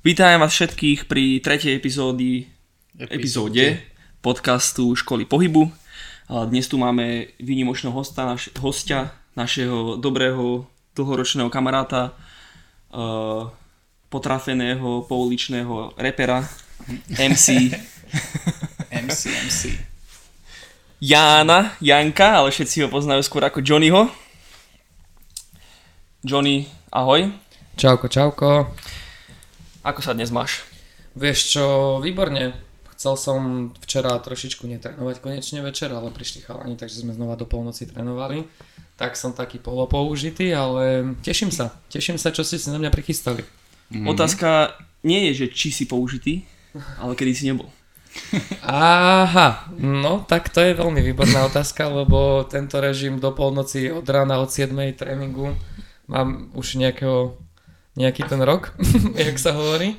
Vítam vás všetkých pri tretej epizóde podcastu Školy pohybu. Dnes tu máme výnimočného hostia, našeho dobrého, dlhoročného kamaráta, potrafeného, pouličného repera, MC. Janka, ale všetci ho poznajú skôr ako Johnnyho. Johnny, ahoj. Čauko. Ako sa dnes máš? Vieš čo, výborne. Chcel som včera trošičku netrénovať konečne večer, ale prišli chalani, takže sme znova do polnoci trénovali. Tak som taký polopoužitý, ale teším sa, čo ste si na mňa prichystali. Otázka nie je, že či si použitý, ale kedy si nebol. Aha, no tak to je veľmi výborná otázka, lebo tento režim do polnoci od rána od 7. tréningu mám už nejaký ten rok, jak sa hovorí.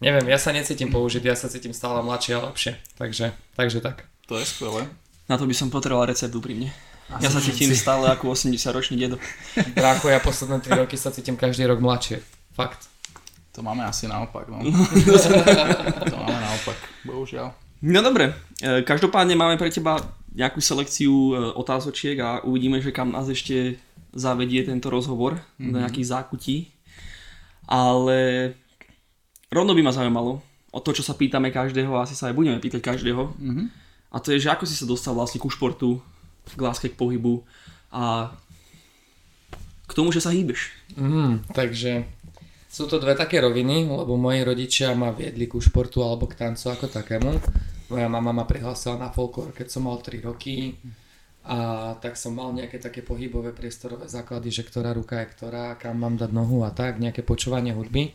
Neviem, ja sa necítim použiť, ja sa cítim stále mladšie a lepšie, takže tak. To je skvelé. Na to by som potreboval recept úprimne. Ja sa cítim stále ako 80-ročný dedo. Dráko, ja posledné 3 roky sa cítim každý rok mladšie, fakt. To máme asi naopak, no. To máme naopak, bohužiaľ. No dobre, každopádne máme pre teba nejakú selekciu otázočiek a uvidíme, že kam nás ešte zavedie tento rozhovor do nejakých zákutí. Ale rovno by ma zaujímalo o to, čo sa pýtame každého a asi sa aj budeme pýtať každého. Mm-hmm. A to je, že ako si sa dostal vlastne ku športu, k láske k pohybu a k tomu, že sa hýbeš. Takže sú to dve také roviny, lebo moji rodičia ma viedli ku športu alebo k tancu ako takému. Moja mama ma prihlásila na folklór, keď som mal 3 roky. A tak som mal nejaké také pohybové priestorové základy, že ktorá ruka je ktorá, kam mám dať nohu a tak, nejaké počúvanie hudby.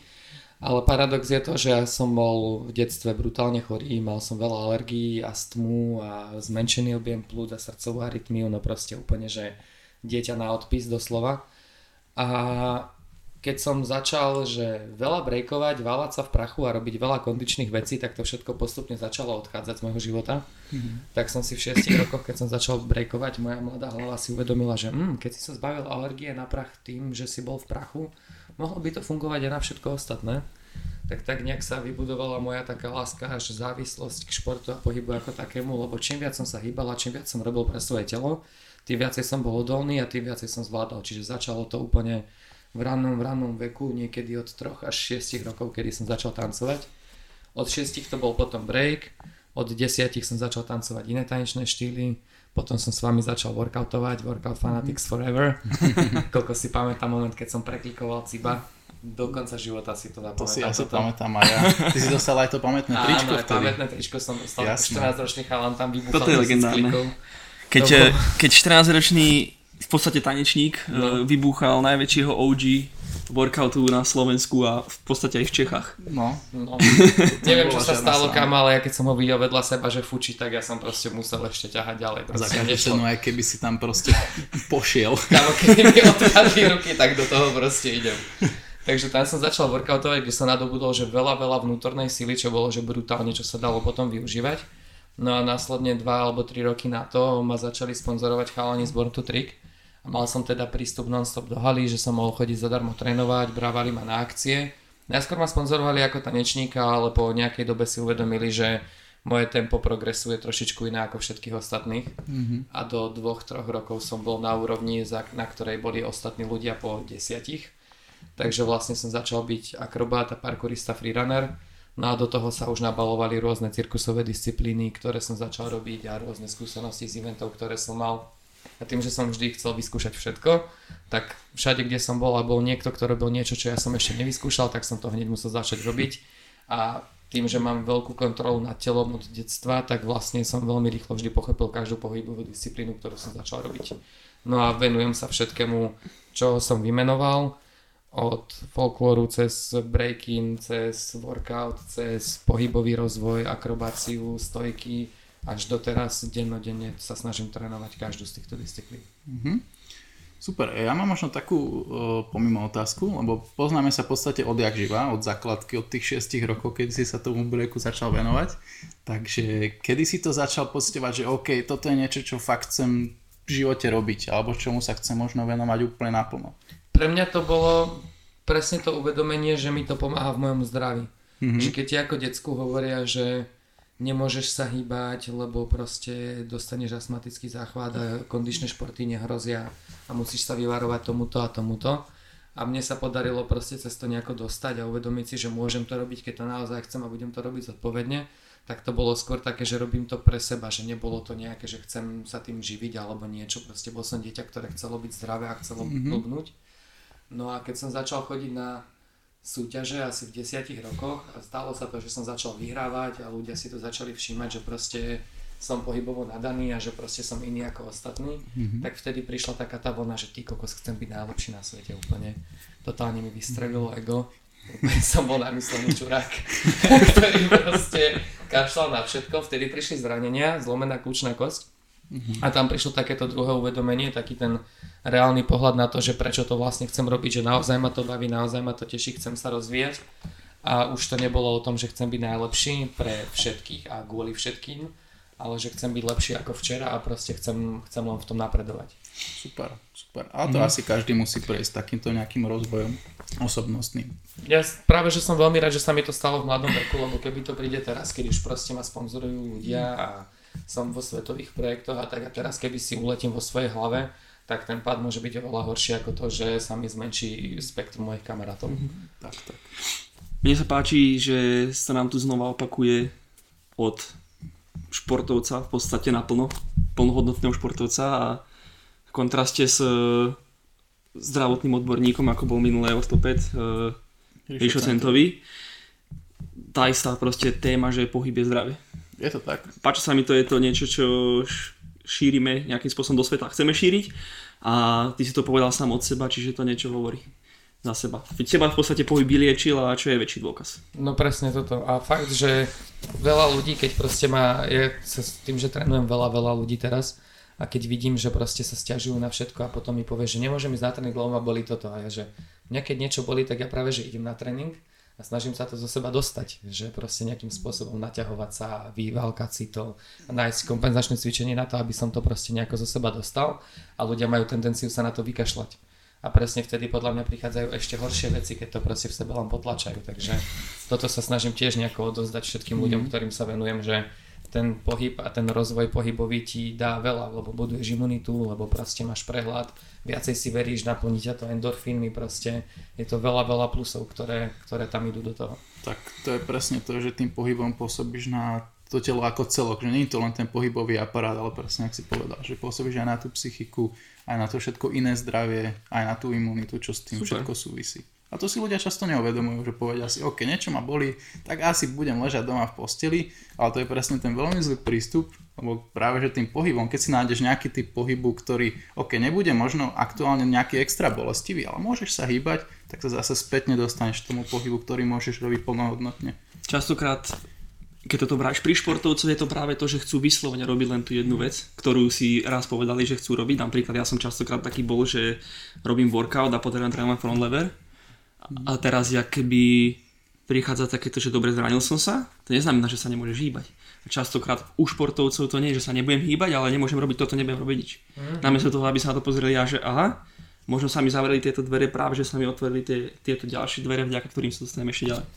Ale paradox je to, že ja som bol v detstve brutálne chorý, mal som veľa alergií, astmu a zmenšený objem plúc a srdcovú arytmiu, no proste úplne, že dieťa na odpis doslova. A keď som začal, že veľa breakovať, váľať sa v prachu a robiť veľa kondičných vecí, tak to všetko postupne začalo odchádzať z môjho života. Tak som si v 6 rokoch, keď som začal breakovať, moja mladá hlava si uvedomila, že keď si sa zbavil alergie na prach tým, že si bol v prachu, mohlo by to fungovať aj na všetko ostatné. Tak nejak sa vybudovala moja taká láska až závislosť k športu a pohybu ako takému, lebo čím viac som sa hýbal a čím viac som robil pre svoje telo, tým viacej som bol odolný a tým viacej som zvládal. Čiže začalo to úplne v rannom veku, niekedy od 3 až 6 rokov, kedy som začal tancovať. Od 6 to bol potom break. Od 10 som začal tancovať iné tanečné štýly, potom som s vami začal workoutovať, Workout Fanatics Forever, koľko si pamätám moment, keď som preklikoval ciba, do konca života si to dá pamätať. To si asi pamätám aj ja. Ty si dostal aj to pamätné tričko vtedy. Áno, pamätné tričko som dostal, 14-ročný chalan tam vybuchal. Toto je legendárne. Keď 14-ročný v podstate tanečník vybúchal najväčšieho OG workoutu na Slovensku a v podstate aj v Čechách. No. Neviem, čo sa stalo kam, ale ja keď som ho videl vedľa seba, že fučí, tak ja som proste musel ešte ťahať ďalej. No aj keby si tam proste pošiel. Kámo, keby mi odpadli ruky, tak do toho proste idem. Takže tam som začal workoutovať, kde som nadobudol, že veľa vnútornej síly, čo bolo, že brutálne, čo sa dalo potom využívať. No a následne 2 alebo 3 roky na to ma začali sponzorovať chalani z Born to Trick. A mal som teda prístup non-stop do haly, že som mohol chodiť zadarmo trénovať, brávali ma na akcie. Najskôr ma sponzorovali ako tanečníka, ale po nejakej dobe si uvedomili, že moje tempo progresu je trošičku iné ako všetkých ostatných. A do 2-3 rokov som bol na úrovni, na ktorej boli ostatní ľudia po 10. Takže vlastne som začal byť akrobát a parkourista freerunner. No a do toho sa už nabalovali rôzne cirkusové disciplíny, ktoré som začal robiť a rôzne skúsenosti z eventov, ktoré som mal. A tým, že som vždy chcel vyskúšať všetko, tak všade, kde som bol a bol niekto, kto robil niečo, čo ja som ešte nevyskúšal, tak som to hneď musel začať robiť. A tým, že mám veľkú kontrolu nad telom od detstva, tak vlastne som veľmi rýchlo vždy pochopil každú pohybovú disciplínu, ktorú som začal robiť. No a venujem sa všetkému, čo som vymenoval, od folklóru cez breaking, cez workout, cez pohybový rozvoj, akrobáciu, stojky. Až doteraz dennodenne sa snažím trénovať každú z týchto disciplín. Super, ja mám možno takú pomimo otázku, lebo poznáme sa v podstate odjak živa, od základky, od tých 6 rokov, keď si sa tomu breaku začal venovať. Takže kedy si to začal pociťovať, že OK, toto je niečo, čo fakt chcem v živote robiť, alebo čomu sa chcem možno venovať úplne naplno? Pre mňa to bolo presne to uvedomenie, že mi to pomáha v mojom zdraví. Mm-hmm. Že keď ti ako decku hovoria, že nemôžeš sa hýbať, lebo proste dostaneš astmatický záchvat a kondičné športy nehrozia a musíš sa vyvarovať tomuto a tomuto. A mne sa podarilo proste cez to nejako dostať a uvedomiť si, že môžem to robiť, keď to naozaj chcem a budem to robiť zodpovedne. Tak to bolo skôr také, že robím to pre seba, že nebolo to nejaké, že chcem sa tým živiť alebo niečo. Proste bol som dieťa, ktoré chcelo byť zdravé a chcelo blbnúť. No a keď som začal chodiť na súťaže asi v 10 rokoch, stalo sa to, že som začal vyhrávať a ľudia si to začali všímať, že proste som pohybovo nadaný a že proste som iný ako ostatní, tak vtedy prišla taká tá vlna, že ty kokos, chcem byť najlepší na svete úplne. Totálne mi vystrelilo ego. Som bol namyslený čurák, ktorý proste kašľal na všetko. Vtedy prišli zranenia, zlomená kľúčna kosť a tam prišlo takéto druhé uvedomenie, taký ten reálny pohľad na to, že prečo to vlastne chcem robiť, že naozaj ma to baví, naozaj ma to teší, chcem sa rozvíjať a už to nebolo o tom, že chcem byť najlepší pre všetkých a kvôli všetkým, ale že chcem byť lepší ako včera a proste chcem len v tom napredovať. Super, super. A to asi každý musí prejsť takýmto nejakým rozvojom osobnostným. Ja práve, že som veľmi rád, že sa mi to stalo v mladom veku, lebo keby to príde teraz, keď už proste ma sponzorujú ľudia a som vo svetových projektoch a tak a teraz keby si uletím vo svojej hlave, tak ten pád môže byť oveľa horší ako to, že sa mi zmenší spektrum mojich kamarátov. Tak, tak. Mne sa páči, že sa nám tu znova opakuje od športovca v podstate naplno, plnohodnotného športovca a v kontraste s zdravotným odborníkom, ako bol minulý ortopéd Rišo Centovi, tá istá proste téma, že pohyb je zdravie. Je to tak. Páči sa mi to, je to niečo, čo šírime nejakým spôsobom do sveta, chceme šíriť a ty si to povedal sám od seba, čiže to niečo hovorí za seba. Teba v podstate pohyb vyliečil a čo je väčší dôkaz. No presne toto a fakt, že veľa ľudí, keď proste má, ja sa s tým, že trénujem veľa ľudí teraz a keď vidím, že proste sa sťažujú na všetko a potom mi povie, že nemôžem ísť na tréning, lebo ma bolí toto a ja, že mňa keď niečo bolí, tak ja práve, že idem na tréning a snažím sa to zo seba dostať, že proste nejakým spôsobom naťahovať sa, vyválkať si to, nájsť kompenzačné cvičenie na to, aby som to proste nejako zo seba dostal a ľudia majú tendenciu sa na to vykašľať. A presne vtedy podľa mňa prichádzajú ešte horšie veci, keď to proste v sebe len potlačajú. Takže toto sa snažím tiež nejako odozdať všetkým ľuďom, ktorým sa venujem, že ten pohyb a ten rozvoj pohybový ti dá veľa, lebo buduješ imunitu, lebo proste máš prehľad, viacej si veríš, naplní ťa to endorfínmi, proste je to veľa plusov, ktoré tam idú do toho. Tak to je presne to, že tým pohybom pôsobíš na to telo ako celok, že nie je to len ten pohybový aparát, ale presne ak si povedal, že pôsobíš aj na tú psychiku, aj na to všetko iné zdravie, aj na tú imunitu, čo s tým Super. Všetko súvisí. A to si ľudia často neuvedomujú, že povedia si, ok, niečo ma bolí, tak asi budem ležať doma v posteli, ale to je presne ten veľmi zlý prístup, lebo práve že tým pohybom, keď si nájdeš nejaký typ pohybu, ktorý, ok, nebude možno aktuálne nejaký extra bolestivý, ale môžeš sa hýbať, tak sa zase spätne dostaneš k tomu pohybu, ktorý môžeš robiť plnohodnotne. Častokrát, keď toto bráš pri športovcoch, je to práve to, že chcú vyslovene robiť len tú jednu vec, ktorú si raz povedali, že chcú robiť. Napríklad ja som častokrát taký bol, že robím workout a potom trénujem front lever. A teraz ja keby prichádza takéto, že dobre, zranil som sa, to neznamená, že sa nemôžeš hýbať. Častokrát u športovcov to nie je, že sa nebudem hýbať, ale nemôžem robiť toto, nebudem robiť nič. Namiesto toho, aby sa na to pozreli ja, že aha, možno sa mi zavreli tieto dvere, práve že sa mi otvorili tieto ďalšie dvere, vďaka ktorým sa dostanem ešte ďalej.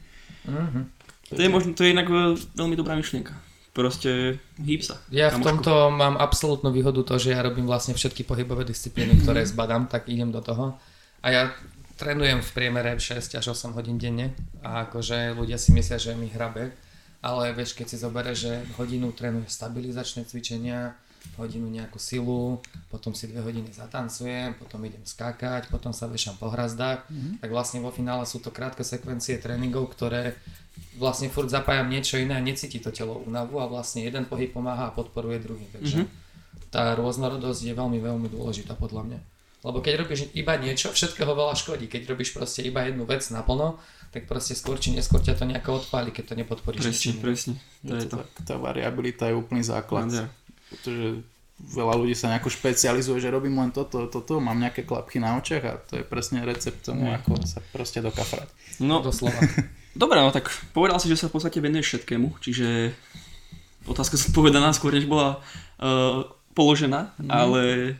To je inak veľmi dobrá myšlienka. Proste hýb sa. Ja v tomto mám absolútnu výhodu to, že ja robím vlastne všetky pohybové disciplíny, ktoré zbadám, tak idem do toho. A ja trénujem v priemere 6 až 8 hodín denne a akože ľudia si myslia, že mi hrabe, ale vieš, keď si zoberieš, že hodinu trénuje stabilizačné cvičenia, hodinu nejakú silu, potom si 2 hodiny zatancujem, potom idem skákať, potom sa vešam po hrazdách, tak vlastne vo finále sú to krátke sekvencie tréningov, ktoré vlastne furt zapájam niečo iné a necíti to telo únavu a vlastne jeden pohyb pomáha a podporuje druhý, takže tá rôznorodosť je veľmi dôležitá podľa mňa. Lebo keď robíš iba niečo, všetkého veľa škodí. Keď robíš proste iba jednu vec naplno, tak proste skôr či neskôr ťa to nejako odpáli, keď to nepodporíš. Presne. Tá variabilita je úplný základ. Pretože veľa ľudí sa nejako špecializuje, že robím len toto, mám nejaké klapky na očiach a to je presne recept tomu, ako sa proste dokafrať. No, doslova. Dobre, no tak povedal si, že sa v podstate venuješ všetkému, čiže otázka zodpovedaná skôr, než bola položená, ale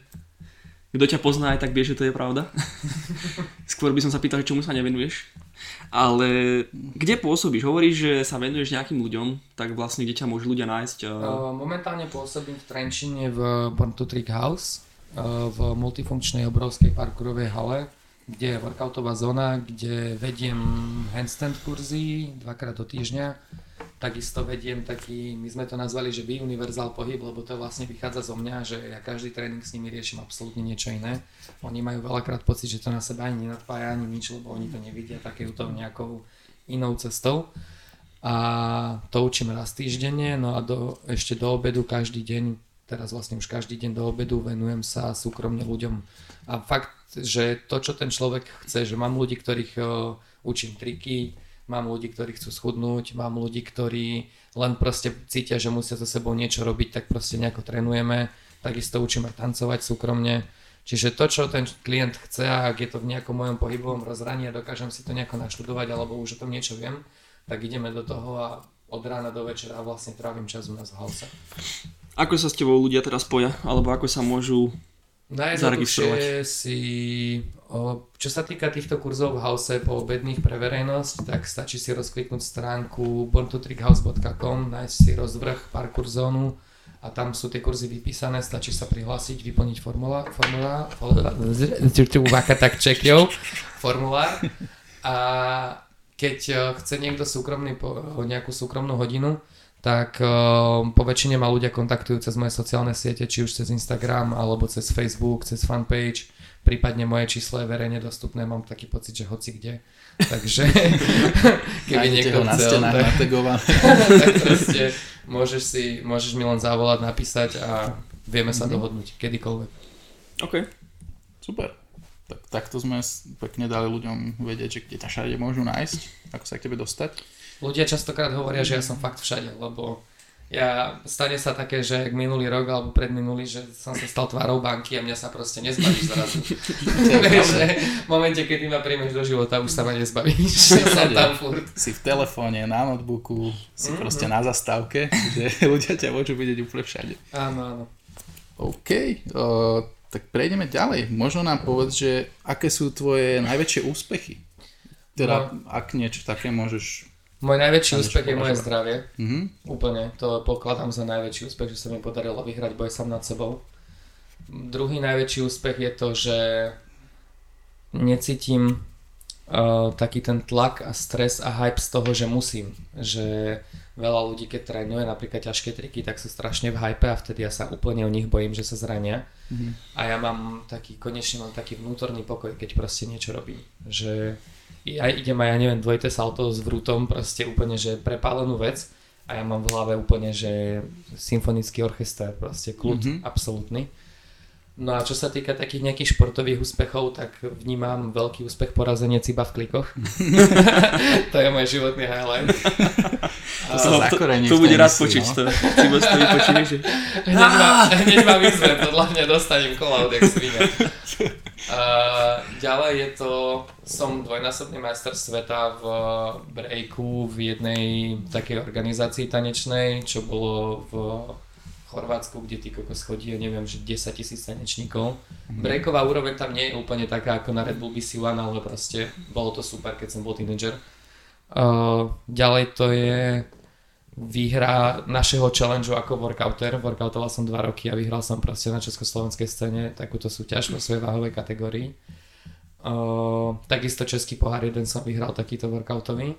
kto ťa pozná, aj tak vie, že to je pravda. Skôr by som sa pýtal, čomu sa nevenuješ. Ale kde pôsobíš? Hovoríš, že sa venuješ nejakým ľuďom, tak vlastne kde ťa môžu ľudia nájsť? Momentálne pôsobím v Trenčine v Born to Trick House, v multifunkčnej obrovskej parkourovej hale, kde je workoutová zóna, kde vediem handstand kurzy dvakrát do týždňa. Takisto vediem taký, my sme to nazvali, že biuniverzál pohyb, lebo to vlastne vychádza zo mňa, že ja každý tréning s nimi riešim absolútne niečo iné. Oni majú veľakrát pocit, že to na seba ani nenadpája, ani nič, lebo oni to nevidia takouto nejakou inou cestou. A to učím raz týždenne, no a ešte do obedu každý deň, teraz vlastne už každý deň do obedu venujem sa súkromne ľuďom. A fakt, že to, čo ten človek chce, že mám ľudí, ktorých učím triky, mám ľudí, ktorí chcú schudnúť, mám ľudí, ktorí len proste cítia, že musia so sebou niečo robiť, tak proste nejako trénujeme, takisto učíme tancovať súkromne. Čiže to, čo ten klient chce, a ak je to v nejakom mojom pohybovom rozhraní a dokážem si to nejako naštudovať alebo už o tom niečo viem, tak ideme do toho a od rána do večera vlastne trávim čas u nás v halse. Ako sa s tebou ľudia teraz spoja, alebo ako sa môžu zaregistrovať? Čo sa týka týchto kurzov v house po obedných pre verejnosť, tak stačí si rozkliknúť stránku borntotrickhouse.com, nájsť si rozvrh parkour zónu a tam sú tie kurzy vypísané, stačí sa prihlásiť, vyplniť formulár a keď chce niekto súkromný nejakú súkromnú hodinu, tak po väčšine ma ľudia kontaktujú cez moje sociálne siete, či už cez Instagram, alebo cez Facebook, cez fanpage, prípadne moje číslo je verejne dostupné, mám taký pocit, že hoci kde, takže keby niekto ho chcel, tak proste môžeš mi len zavolať, napísať a vieme sa dohodnúť kedykoľvek. OK, super. Tak takto sme pekne dali ľuďom vedieť, že kde ťa všade môžu nájsť, ako sa k tebe dostať. Ľudia častokrát hovoria, že ja som fakt všade, lebo ja stane sa také, že minulý rok alebo predminulý, že som sa stal tvárou banky a mňa sa proste nezbavíš zrazu. V momente, kedy ma príjmeš do života, už sa ma nezbavíš. Som tam furt. Si v telefóne, na notebooku, si proste na zastávke, kde ľudia ťa môžu vidieť úplne všade. Áno, áno. OK, tak prejdeme ďalej. Možno nám povedz, že aké sú tvoje najväčšie úspechy? Teda, ak niečo také môžeš... Môj najväčší úspech je moje zdravie. Úplne, to pokladám za najväčší úspech, že sa mi podarilo vyhrať boj sám nad sebou. Druhý najväčší úspech je to, že necítim taký ten tlak a stres a hype z toho, že musím. Že veľa ľudí, keď trénuje napríklad ťažké triky, tak sú strašne v hype a vtedy ja sa úplne o nich bojím, že sa zrania. A ja konečne mám taký vnútorný pokoj, keď proste niečo robím. Že ja idem aj, dvojité salto s vrútom, proste úplne, že prepálenú vec a ja mám v hlave úplne, že symfonický orchester, proste kľud absolútny. No a čo sa týka takých nejakých športových úspechov, tak vnímam veľký úspech porazenie iba v klikoch. To je môj životný highlight. To sa zakorení v tenisi. To bude rád počuť, no? To vypočuješ. Hneď mám výzve, podľa mňa dostanem kola od extríma. Ďalej je to, som dvojnásobný majster sveta v breaku v jednej takej organizácii tanečnej, čo bolo v Chorvátsku, kde tí kokos chodí, ja neviem, že 10 000 tanečníkov. Breaková úroveň tam nie je úplne taká ako na Red Bull BC One, ale proste bolo to super, keď som bol tínedžer. Ďalej to je výhra našeho challengeu ako workouter. Workoutoval som 2 roky a vyhral som proste na československej scéne takúto súťaž vo svojej váhovej kategórii. Takisto Český pohár jeden som vyhral takýto workoutový.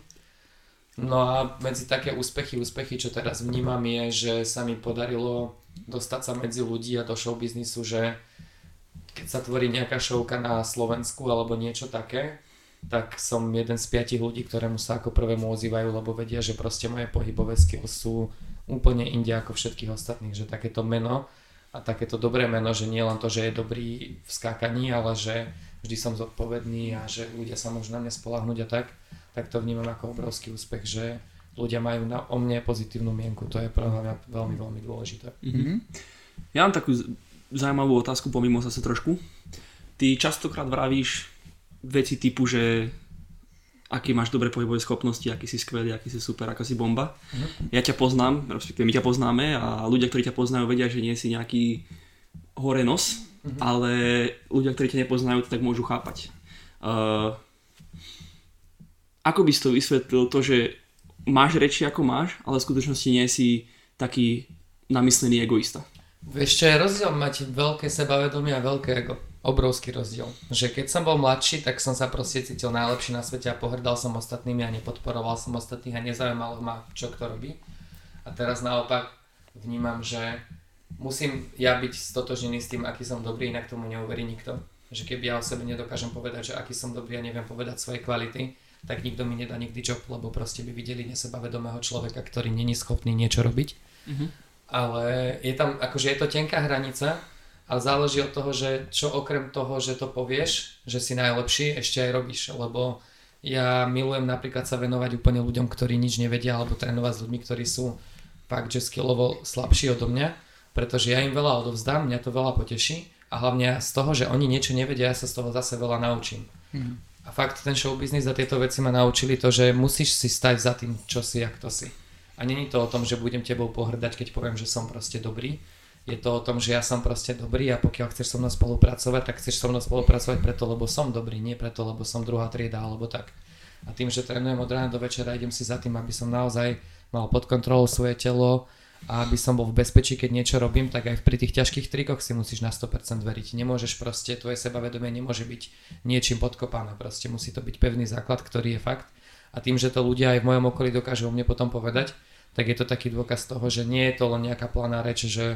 No a medzi také úspechy, čo teraz vnímam, je, že sa mi podarilo dostať sa medzi ľudí a do showbiznisu, že keď sa tvorí nejaká showka na Slovensku alebo niečo také, tak som jeden z 5 ľudí, ktorému sa ako prvému ozývajú, lebo vedia, že proste moje pohybové skills sú úplne inde ako všetkých ostatných, že takéto meno a takéto dobré meno, že nie len to, že je dobrý v skákaní, ale že vždy som zodpovedný a že ľudia sa môžu na mňa spoľahnúť a tak to vnímam ako obrovský úspech, že ľudia majú o mne pozitívnu mienku. To je pre mňa veľmi, veľmi dôležité. Ja mám takú zaujímavú otázku, pomimo sa trošku. Ty častokrát vravíš veci typu, že aký máš dobré pohybové schopnosti, aký si skvelý, aký si super, aká si bomba. Ja ťa poznám, respektíve my ťa poznáme a ľudia, ktorí ťa poznajú, vedia, že nie si nejaký hore nos, ale ľudia, ktorí ťa nepoznajú, tak môžu chápať. Ako by si to vysvetlil, to, že máš reči ako máš, ale v skutočnosti nie si taký namyslený egoista? Vieš čo je rozdiel? Mať veľké sebavedomie a veľké ego. Obrovský rozdiel. Že keď som bol mladší, tak som sa proste cítil najlepší na svete a pohrdal som ostatnými a nepodporoval som ostatných a nezaujímalo ma, čo kto robí. A teraz naopak vnímam, že musím ja byť stotožnený s tým, aký som dobrý, inak tomu neuverí nikto. Že keby ja o sebe nedokážem povedať, že aký som dobrý a neviem povedať svoje kvality, tak nikto mi nedá nikdy job, lebo proste by videli nesebavedomého človeka, ktorý není schopný niečo robiť. Mm-hmm. Ale je tam, akože je to tenká hranica, ale záleží od toho, že čo okrem toho, že to povieš, že si najlepší, ešte aj robíš, lebo ja milujem napríklad sa venovať úplne ľuďom, ktorí nič nevedia, alebo trénovať s ľuďmi, ktorí sú fakt, že skillovo slabší odo mňa, pretože ja im veľa odovzdám, mňa to veľa poteší a hlavne z toho, že oni niečo nevedia, ja sa z toho zase veľa naučím. Mm-hmm. A fakt ten showbiznis a tieto veci ma naučili to, že musíš si stať za tým, čo si, jak to si. A není to o tom, že budem tebou pohrdať, keď poviem, že som proste dobrý. Je to o tom, že ja som proste dobrý a pokiaľ chceš so mnou spolupracovať, tak chceš so mnou spolupracovať preto, lebo som dobrý, nie preto, lebo som druhá trieda alebo tak. A tým, že trénujem od rána do večera, idem si za tým, aby som naozaj mal pod kontrolou svoje telo a aby som bol v bezpečí, keď niečo robím, tak aj pri tých ťažkých trikoch si musíš na 100% veriť. Nemôžeš proste, tvoje sebavedomie nemôže byť niečím podkopané, proste musí to byť pevný základ, ktorý je fakt. A tým, že to ľudia aj v mojom okolí dokážu o mne potom povedať, tak je to taký dôkaz toho, že nie je to len nejaká planá reč, že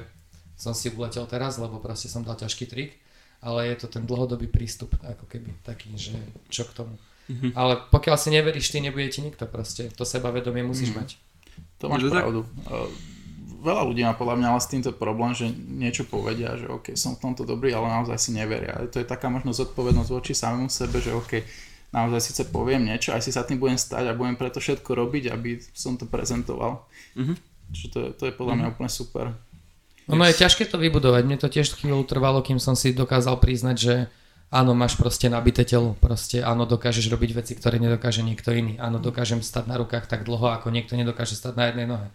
som si uletel teraz, lebo proste som dal ťažký trik, ale je to ten dlhodobý prístup, ako keby taký, že čo k tomu. Mm-hmm. Ale pokiaľ si neveríš, ty nebude ti nikto proste, to sebavedomie musíš mať. To máš pravdu. Veľa ľudí má podľa mňa ale s týmto problém, že niečo povedia, že OK, som v tomto dobrý, ale naozaj si neveria. To je taká možno zodpovednosť voči samému sebe, že OK, naozaj síce poviem niečo, aj si sa tým budem stať a budem preto všetko robiť, aby som to prezentoval. Mm-hmm. Čiže to je podľa mňa úplne super. Ono je ťažké to vybudovať, mne to tiež chvíľu trvalo, kým som si dokázal priznať, že áno, máš proste nabité telo, proste áno, dokážeš robiť veci, ktoré nedokáže niekto iný, áno, dokážem stať na rukách tak dlho, ako niekto nedokáže stať na jednej nohe.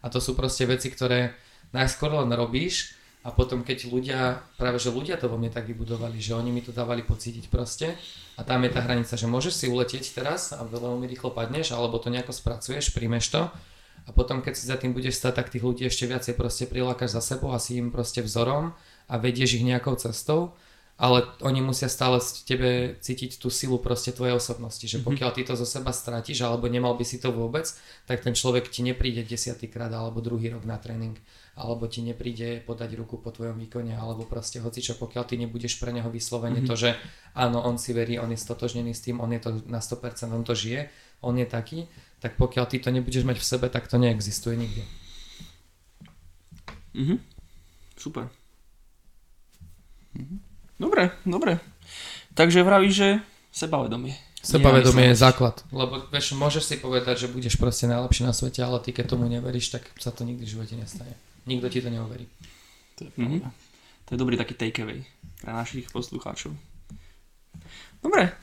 A to sú proste veci, ktoré najskôr len robíš a potom keď ľudia, práve že ľudia to vo mne tak vybudovali, že oni mi to dávali pocítiť proste a tam je tá hranica, že môžeš si uletieť teraz a veľmi rýchlo padneš, alebo to nejako spracuješ, príjmeš to. A potom, keď si za tým budeš stať, tak tých ľudí ešte viacej proste prilákaš za sebou a si im proste vzorom a vedieš ich nejakou cestou, ale oni musia stále v tebe cítiť tú silu proste tvojej osobnosti, že pokiaľ ty to zo seba stratíš alebo nemal by si to vôbec, tak ten človek ti nepríde 10. krát alebo druhý rok na tréning, alebo ti nepríde podať ruku po tvojom výkone, alebo proste hocičo, pokiaľ ty nebudeš pre neho vyslovene to, že áno, on si verí, on je stotožnený s tým, on je to na 100%, on to žije, on je taký, tak pokiaľ ty to nebudeš mať v sebe, tak to neexistuje nikde. Mhm, super. Mhm. Dobre. Takže vravíš, že sebavedomie. Sebavedomie je základ. Lebo vieš, môžeš si povedať, že budeš proste najlepší na svete, ale ty keď tomu neveríš, tak sa to nikdy v živote nestane. Nikto ti to neuverí. To je pravda. To je dobrý taký takeaway pre našich poslucháčov. Dobre.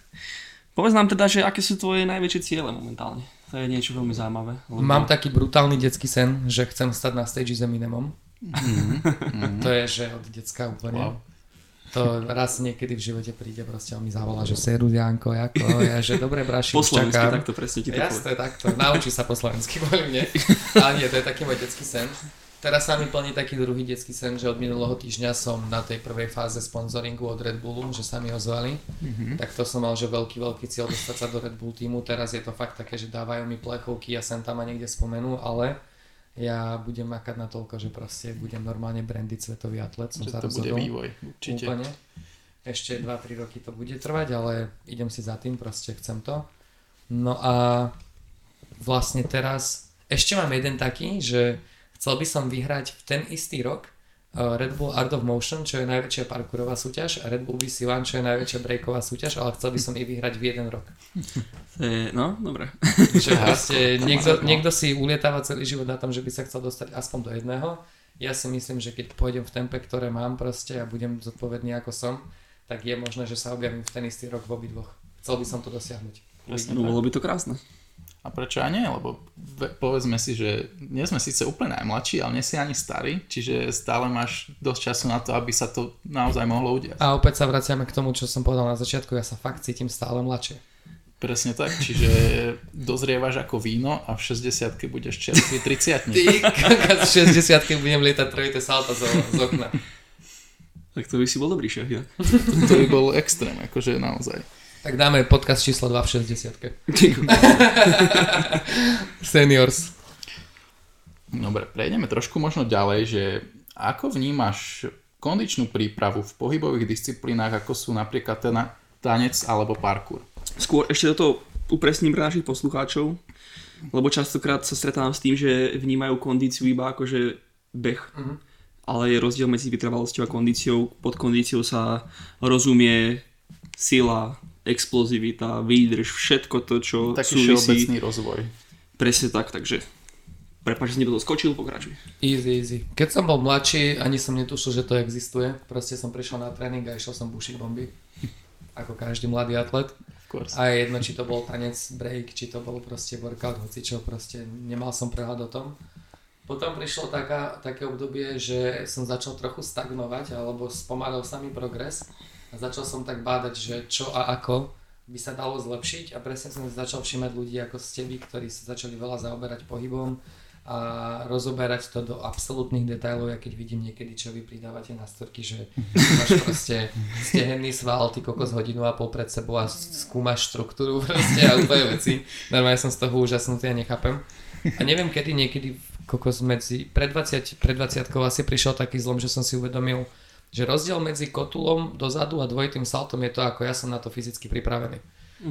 Povedz nám teda, že aké sú tvoje najväčšie ciele momentálne. To je niečo veľmi zaujímavé. Lebo... Mám taký brutálny detský sen, že chcem stať na stage s Eminemom. To je, že od detska úplne. Wow. To raz niekedy v živote príde, proste on mi zavolá, že seru Janko, ako ja, že dobre braši, už čakám. Po slovensky takto presne ti to povie. Jasne, takto, naučí sa po slovensky, kvôli mne. Ale nie, to je taký môj detský sen. Teraz sa mi plní taký druhý detský sen, že od minulého týždňa som na tej prvej fáze sponzoringu od Red Bullu, že sa mi ozvali. Mm-hmm. Tak to som mal, že veľký cieľ dostať sa do Red Bull týmu. Teraz je to fakt také, že dávajú mi plechovky, ja sem tam a niekde spomenú, ale ja budem makať na toľko, že proste budem normálne brandiť svetový atlet. Som sa rozhodol. To bude vývoj, určite. Úplne. Ešte 2-3 roky to bude trvať, ale idem si za tým, proste chcem to. No a vlastne teraz ešte mám jeden taký, že chcel by som vyhrať v ten istý rok Red Bull Art of Motion, čo je najväčšia parkourová súťaž, a Red Bull BC One, čo je najväčšia breaková súťaž, ale chcel by som ich vyhrať v jeden rok. No, dobre. Že proste niekto si ulietáva celý život na tom, že by sa chcel dostať aspoň do jedného. Ja si myslím, že keď pôjdem v tempe, ktoré mám proste a budem zodpovedný ako som, tak je možné, že sa objavím v ten istý rok v obidvoch. Chcel by som to dosiahnuť. Jasne, bolo by to krásne. A prečo aj nie? Lebo povedzme si, že nie sme síce úplne najmladší, ale nie si ani starý, čiže stále máš dosť času na to, aby sa to naozaj mohlo udiať. A opäť sa vraciame k tomu, čo som povedal na začiatku, ja sa fakt cítim stále mladšie. Presne tak, čiže dozrievaš ako víno a v 60-ke budeš čerstvý 30-tník. Ty, v 60-ke budem lietať trojité salta z okna. Tak to by si bol dobrý šéf, ja? To by bol extrém, akože naozaj. Tak dáme podcast číslo 2 v 60-ke. Seniors. Dobre, prejdeme trošku možno ďalej, že ako vnímaš kondičnú prípravu v pohybových disciplínách, ako sú napríklad tanec alebo parkour? Skôr ešte toto upresním pre našich poslucháčov, lebo častokrát sa stretávam s tým, že vnímajú kondíciu iba akože beh, ale je rozdiel medzi vytrvalosťou a kondíciou. Pod kondíciou sa rozumie sila, explozivita, výdrž, všetko to, čo taký súvisí. Taký všeobecný rozvoj. Presne tak, takže prepáč, že som nebudol skočil, pokračuj. Easy. Keď som bol mladší, ani som netušil, že to existuje. Proste som prišiel na tréning a išiel som bušiť bomby. Ako každý mladý atlet. A je jedno, či to bol tanec, break, či to bol proste workout, hocičo, proste nemal som prehľad o tom. Potom prišlo také obdobie, že som začal trochu stagnovať, alebo spomalil sa mi progres a začal som tak bádať, že čo a ako by sa dalo zlepšiť a presne som začal všímať ľudí ako ste vy, ktorí sa začali veľa zaoberať pohybom a rozoberať to do absolútnych detailov, ja keď vidím niekedy, čo vy pridávate na storky, že máš proste stehenný sval, ty kokos hodinu a pol pred sebou a skúmaš štruktúru proste a úplne veci. Normálne som z toho úžasnutý a nechápem. A neviem, kedy niekedy kokos medzi pred 20-kou asi prišiel taký zlom, že som si uvedomil, že rozdiel medzi kotulom dozadu a dvojitým saltom je to, ako ja som na to fyzicky pripravený.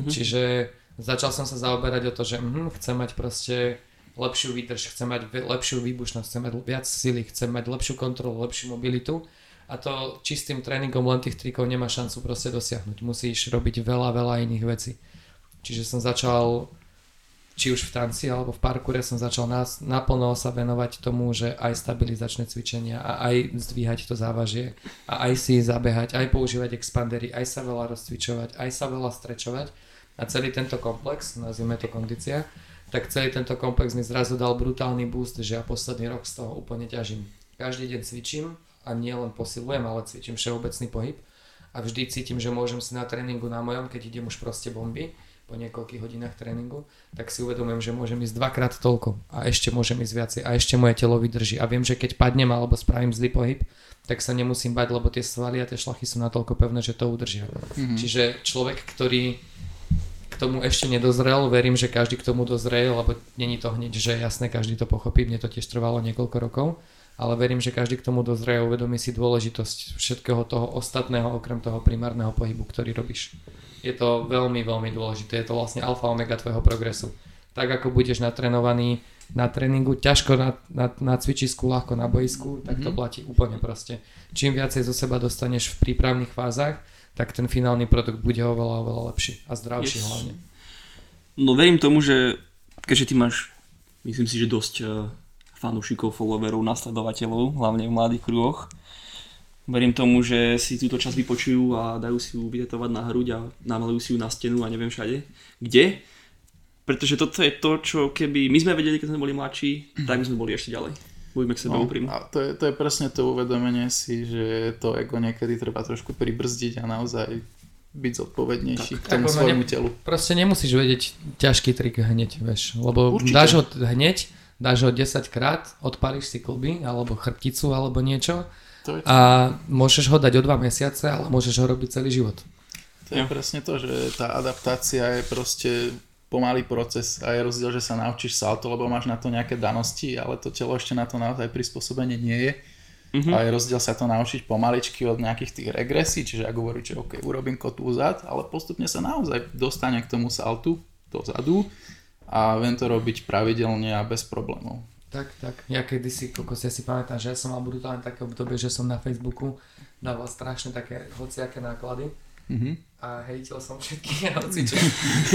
Čiže začal som sa zaoberať o to, že chcem mať proste lepšiu výdrž, chce mať lepšiu výbušnosť, chce mať viac sily, chce mať lepšiu kontrolu, lepšiu mobilitu a to čistým tréningom len tých trikov nemá šancu proste dosiahnuť. Musíš robiť veľa iných vecí. Čiže som začal, či už v tanci alebo v parkoure, som začal naplno sa venovať tomu, že aj stabilizačné cvičenia a aj zdvíhať to závažie a aj si zabehať, aj používať expandery, aj sa veľa rozcvičovať, aj sa veľa strečovať a celý tento komplex, nazvime to kondícia, tak celý tento komplex mi zrazu dal brutálny boost, že ja posledný rok z toho úplne ťažím. Každý deň cvičím a nie len posilujem, ale cvičím všeobecný pohyb a vždy cítim, že môžem si na tréningu na mojom, keď idem už proste bomby po niekoľkých hodinách tréningu, tak si uvedomujem, že môžem ísť dvakrát toľko a ešte môžem ísť viacej a ešte moje telo vydrží a viem, že keď padnem alebo spravím zlý pohyb, tak sa nemusím bať, lebo tie svaly a tie šlachy sú natoľko pevné, že to udržia. Čiže človek, ktorý tomu ešte nedozrel, verím, že každý k tomu dozrie, lebo není to hneď, že jasné, každý to pochopí, mne to tiež trvalo niekoľko rokov, ale verím, že každý k tomu dozrie a uvedomí si dôležitosť všetkého toho ostatného, okrem toho primárneho pohybu, ktorý robíš. Je to veľmi dôležité, je to vlastne alfa omega tvojho progresu. Tak ako budeš natrénovaný na tréningu, ťažko na cvičisku, ľahko na boisku, tak to platí úplne proste. Čím viacej zo seba dostaneš v prípravných fázach, tak ten finálny produkt bude oveľa lepší a zdravší hlavne. No verím tomu, že keďže ty máš, myslím si, že dosť fanúšikov, followerov, nasledovateľov, hlavne v mladých kruhoch, verím tomu, že si túto časť vypočujú a dajú si ju vytetovať na hruď a namalujú si ju na stenu a neviem všade, kde. Pretože toto je to, čo keby my sme vedeli, keď sme boli mladší, tak sme boli ešte ďalej. Budeme k sebe úprimní. A to je presne to uvedomenie si, že to ego niekedy treba trošku pribrzdiť a naozaj byť zodpovednejší k tomu svojmu telu. Proste nemusíš vedieť ťažký trik hneď, vieš, lebo dáš ho 10 krát, odpáliš si klby alebo chrbticu alebo niečo a môžeš ho dať o 2 mesiace, ale môžeš ho robiť celý život. To je presne to, že tá adaptácia je proste pomalý proces a je rozdiel, že sa naučíš salto, lebo máš na to nejaké danosti, ale to telo ešte na to naozaj prispôsobenie nie je. A je rozdiel sa to naučiť pomaličky od nejakých tých regresí, čiže ak hovoríš, že ok, urobím kotu zad, ale postupne sa naozaj dostane k tomu saltu dozadu a viem to robiť pravidelne a bez problémov. Tak. Ja kedysi, kokos, ja si pamätám, že ja som mal brutálne také obdobie, že som na Facebooku dával strašne také hociaké náklady. A hejtil som všetkých hocičov.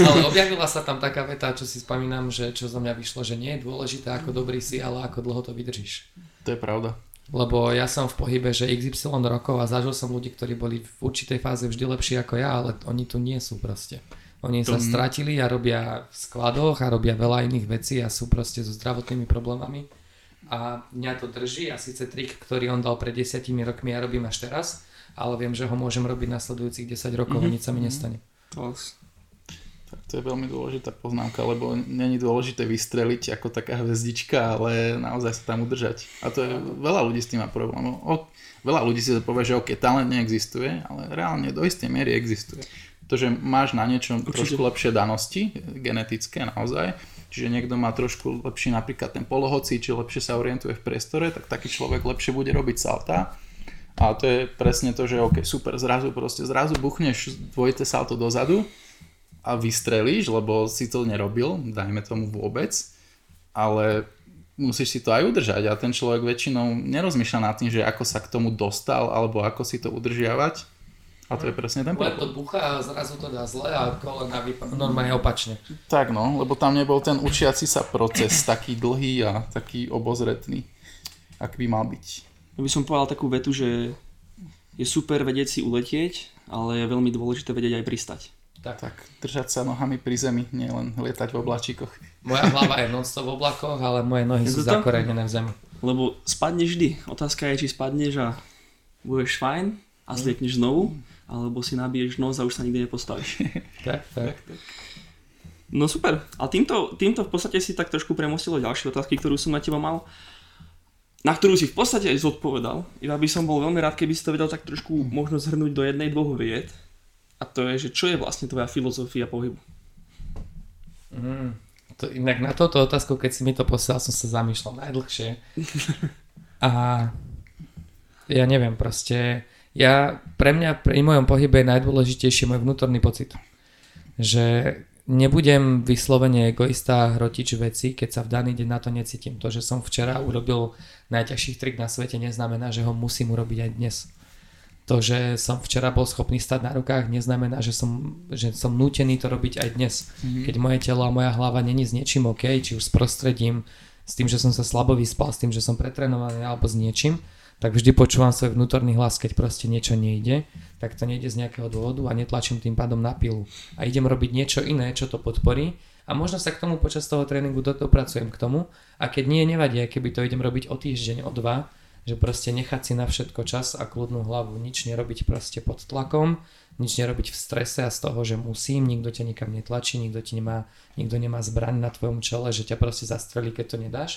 Ale objavila sa tam taká veta, čo si spomínam, že čo zo mňa vyšlo, že nie je dôležité, ako dobrý si, ale ako dlho to vydržíš. To je pravda. Lebo ja som v pohybe, že XY rokov a zažil som ľudí, ktorí boli v určitej fáze vždy lepší ako ja, ale oni tu nie sú proste. Oni sa stratili a robia v skladoch a robia veľa iných vecí a sú proste so zdravotnými problémami. A mňa to drží a síce trik, ktorý on dal pred 10 rokmi, ja robím až teraz, ale viem, že ho môžem robiť nasledujúcich 10 rokov a nič sa mi nestane. Tak. To je veľmi dôležitá poznámka, lebo nie je dôležité vystreliť ako taká hvezdička, ale naozaj sa tam udržať. A to je, veľa ľudí s tým má problém. Veľa ľudí si to povie, že OK, talent neexistuje, ale reálne do istej miery existuje. To, že máš na niečom trošku lepšie danosti, genetické naozaj, čiže niekto má trošku lepší napríklad ten polohoci, či lepšie sa orientuje v priestore, tak taký človek lepšie bude robiť salta. A to je presne to, že OK, super, zrazu buchneš dvojité salto dozadu a vystrelíš, lebo si to nerobil, dajme tomu vôbec, ale musíš si to aj udržať a ten človek väčšinou nerozmýšľa nad tým, že ako sa k tomu dostal alebo ako si to udržiavať. A to je presne ten problém. Lebo to buchá a zrazu to dá zle a kolena vypadá normálne opačne. Tak no, lebo tam nebol ten učiaci sa proces taký dlhý a taký obozretný, ak by mal byť. Ja by som povedal takú vetu, že je super vedieť si uletieť, ale je veľmi dôležité vedieť aj pristať. Tak držať sa nohami pri zemi, nielen lietať v oblačíkoch. Moja hlava je non-stop v oblakoch, ale moje nohy sú zakorenené v zemi. Lebo spadneš vždy. Otázka je, či spadneš a budeš fajn a zlietneš znovu, alebo si nabiješ nos a už sa nikdy nepostavíš. Tak. No super. A týmto v podstate si tak trošku premostilo ďalšie otázky, ktorú som na teba mal, na ktorú si v podstate aj zodpovedal. Iba by som bol veľmi rád, keby si to vedel tak trošku možno zhrnúť do jednej, dvoch vied. A to je, že čo je vlastne tvoja filozofia pohybu? To, inak na touto otázku, keď si mi to poslal, som sa zamýšľal najdlhšie. A ja neviem, proste pre mňa pri mojom pohybe je najdôležitejší môj vnútorný pocit. Že nebudem vyslovene egoista hrotič veci, keď sa v daný deň na to necítim. To, že som včera urobil najťažší trik na svete, neznamená, že ho musím urobiť aj dnes. To, že som včera bol schopný stať na rukách, neznamená, že som nútený to robiť aj dnes. Keď moje telo a moja hlava není s niečím OK, či už s prostredím, s tým, že som sa slabo vyspal, s tým, že som pretrenovaný alebo s niečím, tak vždy počúvam svoj vnútorný hlas, keď proste niečo nejde, tak to nejde z nejakého dôvodu a netlačím tým pádom na pilu. A idem robiť niečo iné, čo to podporí a možno sa k tomu počas toho tréningu dopracujem k tomu a keď nie, nevadí, keby to idem robiť o týždeň, o dva, že proste nechať si na všetko čas a kľudnú hlavu, nič nerobiť proste pod tlakom, nič nerobiť v strese a z toho, že musím, nikto ťa nikam netlačí, nikto nemá zbraň na tvojom čele, že ťa proste zastrelí, keď to nedáš.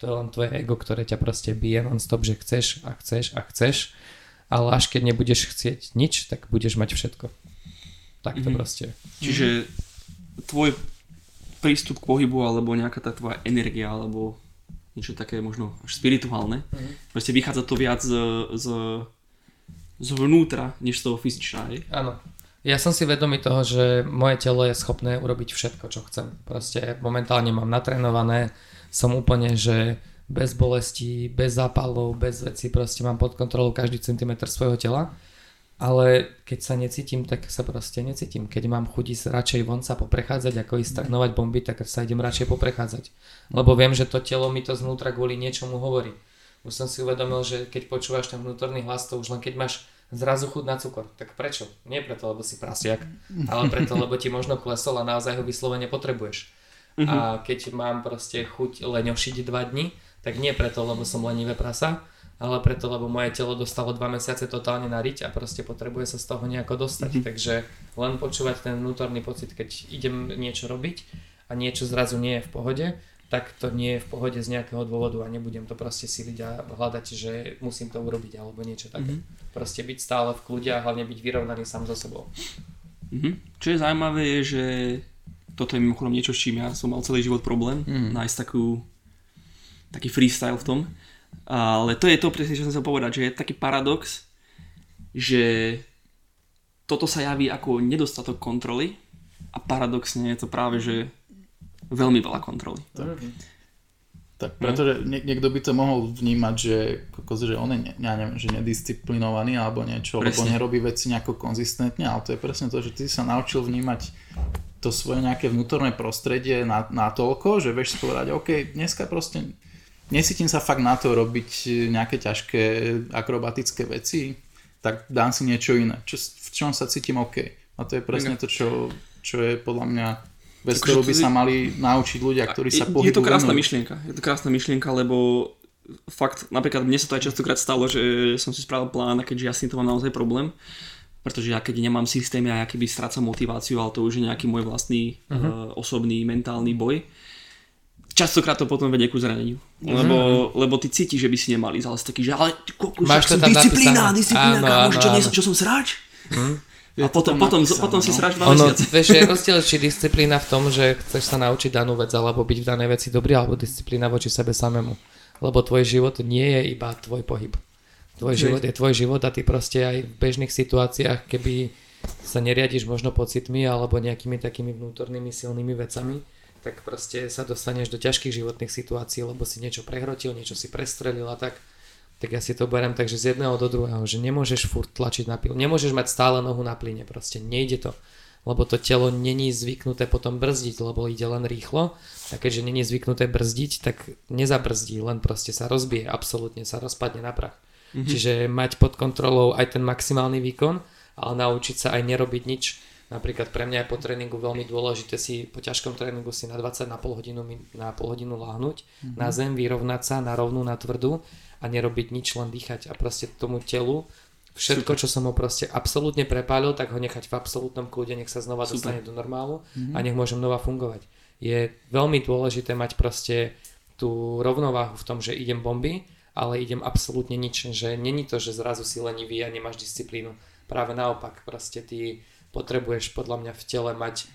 To je len tvoje ego, ktoré ťa proste bije non-stop, že chceš, ale až keď nebudeš chcieť nič, tak budeš mať všetko. Tak to proste. Čiže tvoj prístup k pohybu, alebo nejaká tá tvoja energia, alebo niečo také možno až spirituálne, proste vychádza to viac z vnútra, než z toho fyzičná. Áno. Ja som si vedomý toho, že moje telo je schopné urobiť všetko, čo chcem. Proste momentálne mám natrénované, som úplne, že bez bolesti, bez zápalov, bez vecí, proste mám pod kontrolou každý centimetr svojho tela. Ale keď sa necítim, tak sa proste necítim. Keď mám chuť radšej von sa poprechádzať, ako ísť trénovať bomby, tak sa idem radšej poprechádzať. Lebo viem, že to telo mi to znútra kvôli niečomu hovorí. Už som si uvedomil, že keď počúvaš ten vnútorný hlas, to už len keď máš zrazu chuť na cukor. Tak prečo? Nie preto, lebo si prasiak, ale preto, lebo ti možno klesol a naozaj ho vyslovene potrebuješ. A keď mám proste chuť leňošiť 2 dni, tak nie preto, lebo som lenivé prasa, ale preto, lebo moje telo dostalo 2 mesiace totálne na riť a proste potrebuje sa z toho nejako dostať. Takže len počúvať ten vnútorný pocit, keď idem niečo robiť a niečo zrazu nie je v pohode, tak to nie je v pohode z nejakého dôvodu a nebudem to proste siliť a hľadať, že musím to urobiť alebo niečo také. Proste byť stále v kľude a hlavne byť vyrovnaný sám so sebou. Čo je zaujímavé je, že toto je mimochodom niečo, s čím ja som mal celý život problém, nájsť taký freestyle v tom. Ale to je to presne, čo som chcel povedať, že je taký paradox, že toto sa javí ako nedostatok kontroly a paradoxne je to práve, že veľmi veľa kontroly. Tak pretože niekto by to mohol vnímať, že on je že nedisciplinovaný alebo niečo, presne. Lebo nerobí veci nejako konzistentne, ale to je presne to, že ty sa naučil vnímať to svoje nejaké vnútorné prostredie natoľko, že vieš povedať, OK, dneska proste nesítim sa fakt na to robiť nejaké ťažké akrobatické veci, tak dám si niečo iné, v čom sa cítim OK. A to je presne to, čo je podľa mňa, bez ktorú by sa mali naučiť ľudia, ktorí sa pohybujú. Je to krásna myšlienka, lebo fakt, napríklad mne sa to aj častokrát stalo, že som si spravil plán a keďže ja s tým to mám naozaj problém, Pretože ja keď nemám systém, ja keby strácam motiváciu, ale to už je nejaký môj vlastný osobný mentálny boj. Častokrát to potom vedie ku zraneniu. Lebo ty cítiš, že by si nemal ísť, ale si taký, že ale disciplína, kámoš, čo som sráč? A potom si sráč 2 mesiace. Vieš, je rozdiel, či disciplína v tom, že chceš sa naučiť danú vec, alebo byť v danej veci dobrý, alebo disciplína voči sebe samému. Lebo tvoj život nie je iba tvoj pohyb. Tvoj život je tvoj život a ty proste aj v bežných situáciách, keby sa neriadiš možno pocitmi alebo nejakými takými vnútornými silnými vecami, tak proste sa dostaneš do ťažkých životných situácií, lebo si niečo prehrotil, niečo si prestrelil a tak. Tak ja si to beriem takže z jedného do druhého, že nemôžeš furt tlačiť na pílu, nemôžeš mať stále nohu na plyne, proste nejde to. Lebo to telo není zvyknuté potom brzdiť, lebo ide len rýchlo a keďže není zvyknuté brzdiť, tak nezabrzdí, len proste sa rozbije, absolútne sa rozpadne na prach. Mm-hmm. Čiže mať pod kontrolou aj ten maximálny výkon, ale naučiť sa aj nerobiť nič. Napríklad pre mňa je po tréningu veľmi dôležité si po ťažkom tréningu si na 20 na pol hodinu láhnuť, na zem, vyrovnať sa na rovnú, na tvrdú a nerobiť nič, len dýchať a proste tomu telu všetko, čo som ho proste absolútne prepálil, tak ho nechať v absolútnom kľude, nech sa znova dostane do normálu a nech môžem znova fungovať. Je veľmi dôležité mať proste tú rovnováhu v tom, že idem bomby, ale idem absolútne nič, že není to, že zrazu si lenivý a nemáš disciplínu. Práve naopak, proste ty potrebuješ podľa mňa v tele mať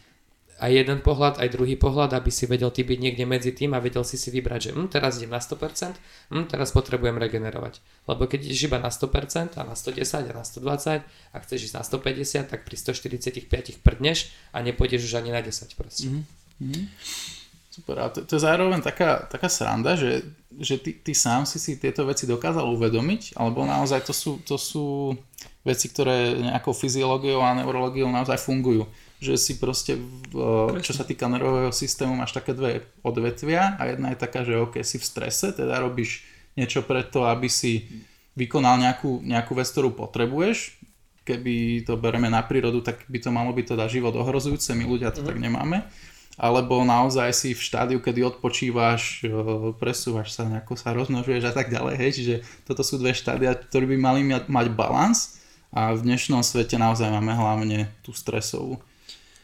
aj jeden pohľad, aj druhý pohľad, aby si vedel ty byť niekde medzi tým a vedel si si vybrať, že teraz idem na 100%, teraz potrebujem regenerovať. Lebo keď ideš iba na 100% a na 110 a na 120 a chceš ísť na 150, tak pri 145 prdneš a nepôjdeš už ani na 10 proste. Super, a to je zároveň taká sranda, že ty sám si tieto veci dokázal uvedomiť, alebo naozaj to sú veci, ktoré nejakou fyziológiou a neurológiou naozaj fungujú. Že si proste, čo sa týka nervového systému, máš také dve odvetvia a jedna je taká, že ok, si v strese, teda robíš niečo preto, aby si vykonal nejakú vec, ktorú potrebuješ. Keby to bereme na prírodu, tak by to malo byť teda život ohrozujúce, my ľudia to tak nemáme. Alebo naozaj si v štádiu, kedy odpočívaš, presúvaš sa, nejako sa rozmnožuješ a tak ďalej, hej, čiže toto sú dve štádia, ktoré by mali mať balans a v dnešnom svete naozaj máme hlavne tú stresovú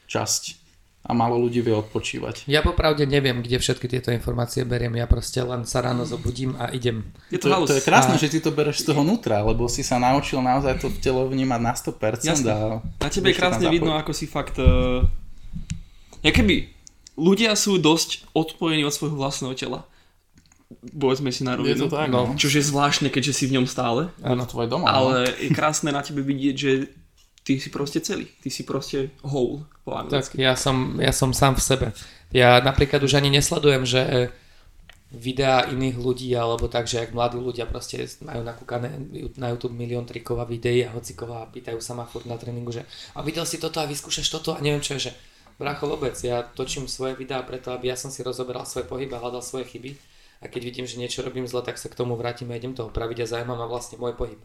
časť a málo ľudí vie odpočívať. Ja popravde neviem, kde všetky tieto informácie beriem, ja proste len sa ráno zobudím a idem. To je krásne, že ty to bereš z toho nutra, lebo si sa naučil naozaj to telo vnímať na 100%. Jasne. A na tebe je krásne vidno, ako si fakt ľudia sú dosť odpojení od svojho vlastného tela. Povedzme si na rovinu. Čo je zvláštne, keďže si v ňom stále. Áno, tvoje doma. Ale je krásne na tebe vidieť, že ty si proste celý. Ty si proste whole. Po anglicky. Tak ja som sám v sebe. Ja napríklad už ani nesledujem, že videá iných ľudí, alebo tak, že ak mladí ľudia proste majú nakúkané na YouTube milión trikov a videí a hociková a pýtajú sa ma furt na tréningu, že a videl si toto a vyskúšaš toto a neviem čo je, že brácho, vôbec, ja točím svoje videá preto, aby ja som si rozoberal svoje pohyby a hľadal svoje chyby a keď vidím, že niečo robím zle, tak sa k tomu vrátim a idem to opraviť a zaujíma ma vlastne môj pohyb.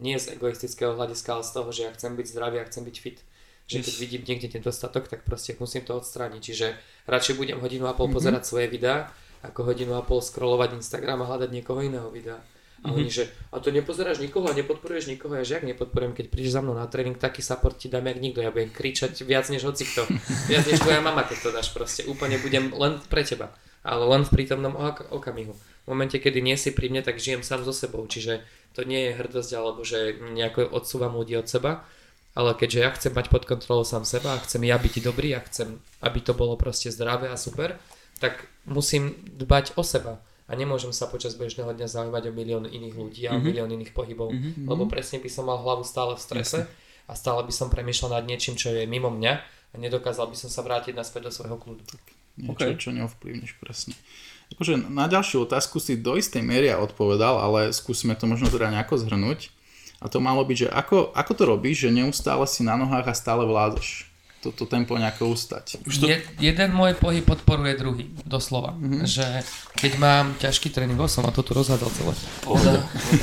Nie z egoistického hľadiska, ale z toho, že ja chcem byť zdravý a chcem byť fit. Že keď vidím niekde nedostatok, tak proste musím to odstrániť. Čiže radšej budem hodinu a pol pozerať svoje videá, ako hodinu a pol scrollovať Instagram a hľadať niekoho iného videa. A oni, že a to nepozeráš nikoho a nepodporuješ nikoho, ja že ak nepodporujem, keď prídeš za mnou na tréning, taký support ti dám jak nikto, ja budem kričať viac než hocikto, viac než tvoja mama, keď to dáš proste, úplne budem len pre teba, ale len v prítomnom okamihu. V momente, kedy nie si pri mne, tak žijem sám so sebou, čiže to nie je hrdosť alebo že nejako odsúvam ľudí od seba, ale keďže ja chcem mať pod kontrolou sám seba a chcem ja byť dobrý a chcem, aby to bolo proste zdravé a super, tak musím dbať o seba. A nemôžem sa počas bežného dňa zaujímať o milión iných ľudí a milión iných pohybov, lebo presne by som mal hlavu stále v strese a stále by som premýšľal nad niečím, čo je mimo mňa a nedokázal by som sa vrátiť naspäť do svojho kľudu. Niečo, čo neovplyvníš, presne. Akože na ďalšiu otázku si do istej miery odpovedal, ale skúsme to možno teda nejako zhrnúť. A to malo byť, že ako to robíš, že neustále si na nohách a stále vládzaš toto tempo nejako ustať. Jeden môj pohyb podporuje druhý, doslova. Že keď mám ťažký tréning, som a to tu rozhádal celé.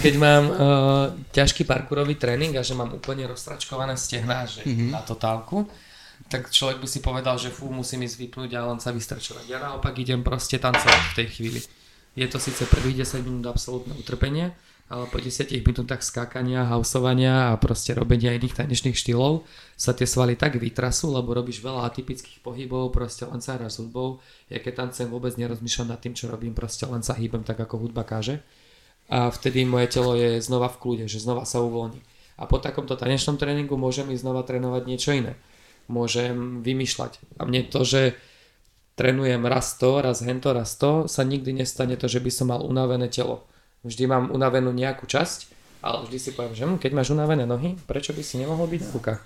Keď mám ťažký parkourový tréning a že mám úplne roztračkované stehná na totálku, tak človek by si povedal, že musím ísť vypnúť a len sa vystrčovať. Ja naopak idem proste tancovať v tej chvíli. Je to síce prvých 10 minút absolútne utrpenie, a ale po 10 minútach skákania, hausovania a proste robenia iných tanečných štýlov sa tie svaly tak vytrasú, lebo robíš veľa atypických pohybov, proste len sa hráš s hudbou. Ja keď tancujem, vôbec nerozmýšľam nad tým, čo robím, proste len sa hýbem tak, ako hudba káže. A vtedy moje telo je znova v kľude, že znova sa uvoľní. A po takomto tanečnom tréningu môžem ísť znova trénovať niečo iné. Môžem vymýšľať. A mne to, že trénujem raz to, sa nikdy nestane to, že by som mal unavené telo. Vždy mám unavenú nejakú časť, ale vždy si poviem, že keď máš unavené nohy, prečo by si nemohol byť v rukách?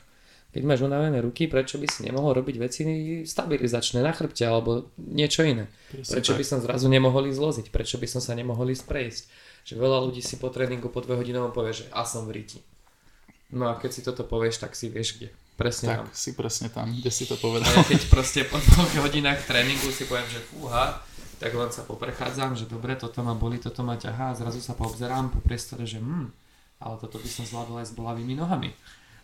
Keď máš unavené ruky, prečo by si nemohol robiť veci stabilizačné na chrbte alebo niečo iné? Prečo by som zrazu nemohol ísť zloziť? Prečo by som sa nemohol ísť prejsť? Že veľa ľudí si po tréningu po 2-hodinovom povie, že a som v ríti. No a keď si toto povieš, tak si vieš kde. Presne tak, tam. Si presne tam, kde si to povedal. A keď proste po 2 hodinách tréningu si poviem, že fúha, tak len sa poprechádzam, že dobre, toto ma boli, toto ma ťahá a zrazu sa poobzerám po priestore, že ale toto by som zvládol aj s bolavými nohami.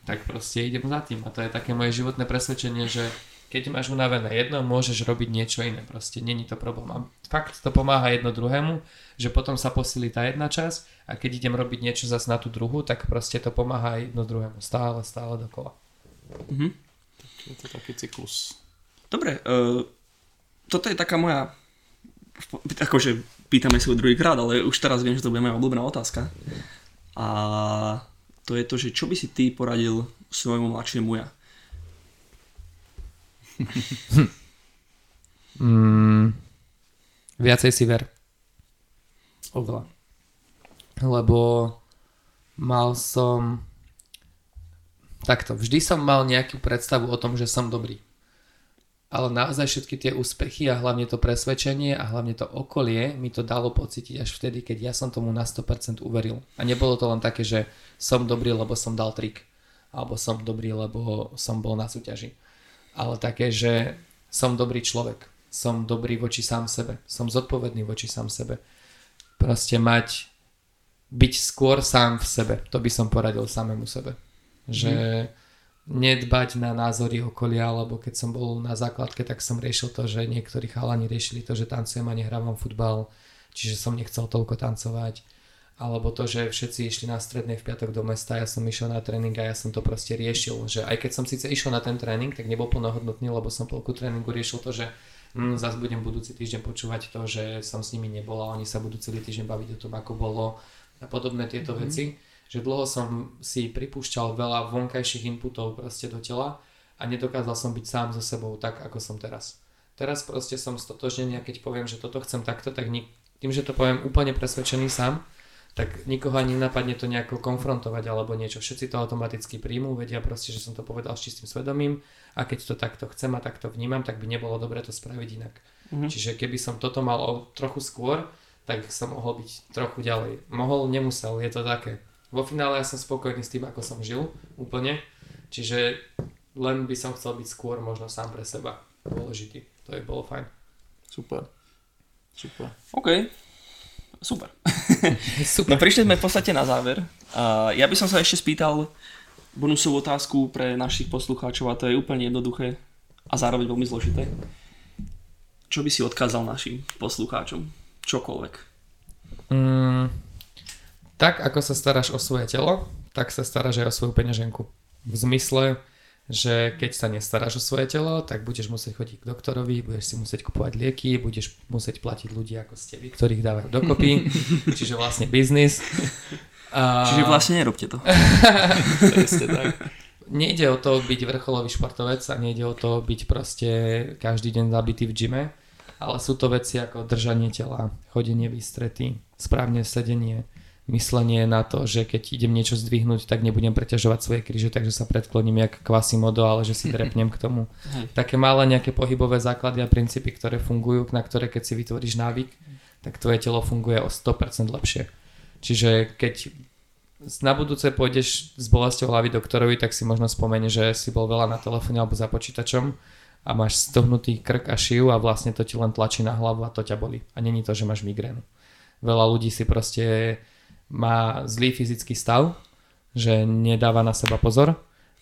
Tak proste idem za tým a to je také moje životné presvedčenie, že keď máš unavené jedno, môžeš robiť niečo iné, proste není to problém. A fakt to pomáha jedno druhému, že potom sa posilí tá jedna časť a keď idem robiť niečo zase na tú druhú, tak proste to pomáha aj jedno druhému, stále dokola. Mhm. Tak je to taký cyklus. Dobre, toto je taká moja... akože pýtame si ho druhýkrát, ale už teraz viem, že to bude moja obľúbená otázka a to je to, že čo by si ty poradil svojmu mladšiemu ja? Viacej si ver, oveľa, lebo mal som takto, vždy som mal nejakú predstavu o tom, že som dobrý. Ale naozaj všetky tie úspechy a hlavne to presvedčenie a hlavne to okolie mi to dalo pocítiť až vtedy, keď ja som tomu na 100% uveril. A nebolo to len také, že som dobrý, lebo som dal trik. Alebo som dobrý, lebo som bol na súťaži. Ale také, že som dobrý človek. Som dobrý voči sám sebe. Som zodpovedný voči sám sebe. Proste byť skôr sám v sebe. To by som poradil samému sebe. Že... nedbať na názory okolia, lebo keď som bol na základke, tak som riešil to, že niektorí chalani riešili to, že tancujem a nehrávam futbal, čiže som nechcel toľko tancovať, alebo to, že všetci išli na strednej v piatok do mesta, ja som išiel na tréning a ja som to proste riešil, že aj keď som síce išiel na ten tréning, tak nebol plnohodnotný, lebo som polku tréningu riešil to, že zase budem budúci týždeň počúvať to, že som s nimi nebol a oni sa budú celý týždeň baviť o tom, ako bolo a podobné tieto veci. Že dlho som si pripúšťal veľa vonkajších inputov proste do tela a nedokázal som byť sám so sebou tak, ako som teraz. Teraz proste som stotožnený a keď poviem, že toto chcem takto, tak tým, že to poviem úplne presvedčený sám, tak nikoho ani nenapadne to nejako konfrontovať alebo niečo. Všetci to automaticky príjmú, vedia proste, že som to povedal s čistým svedomím a keď to takto chcem a takto vnímam, tak by nebolo dobre to spraviť inak. Čiže keby som toto mal o trochu skôr, tak som mohol byť trochu ďalej. Mohol, nemusel, je to také. Vo finále ja som spokojný s tým, ako som žil, úplne. Čiže len by som chcel byť skôr možno sám pre seba dôležitý. To je bolo fajn. Super. OK. Super. No prišli sme v podstate na záver. Ja by som sa ešte spýtal bonusovú otázku pre našich poslucháčov a to je úplne jednoduché a zároveň veľmi zložité. Čo by si odkázal našim poslucháčom? Čokoľvek. Tak, ako sa staráš o svoje telo, tak sa staráš aj o svoju peňaženku. V zmysle, že keď sa nestaráš o svoje telo, tak budeš musieť chodiť k doktorovi, budeš si musieť kupovať lieky, budeš musieť platiť ľudí ako ste vy, ktorých dávajú dokopy, čiže vlastne biznis. Čiže vlastne nerobte to. Presne tak. Nejde o to byť vrcholový športovec a nejde o to byť proste každý deň zabitý v gyme, ale sú to veci ako držanie tela, chodenie v ústrety, správne sedenie, myslenie na to, že keď idem niečo zdvihnúť, tak nebudem preťažovať svoje kríže, takže sa predkloním jak Quasimodo, ale že si drepnem k tomu. Také malé nejaké pohybové základy a princípy, ktoré fungujú, na ktoré keď si vytvoríš návyk, tak tvoje telo funguje o 100% lepšie. Čiže keď na budúce pôjdeš s bolesťou hlavy doktorovi, tak si možno spomene, že si bol veľa na telefóne alebo za počítačom a máš stohnutý krk a šiju a vlastne to ti len tlačí na hlavu a to ťa bolí. A není to, že máš migrénu. Veľa ľudí si proste má zlý fyzický stav, že nedáva na seba pozor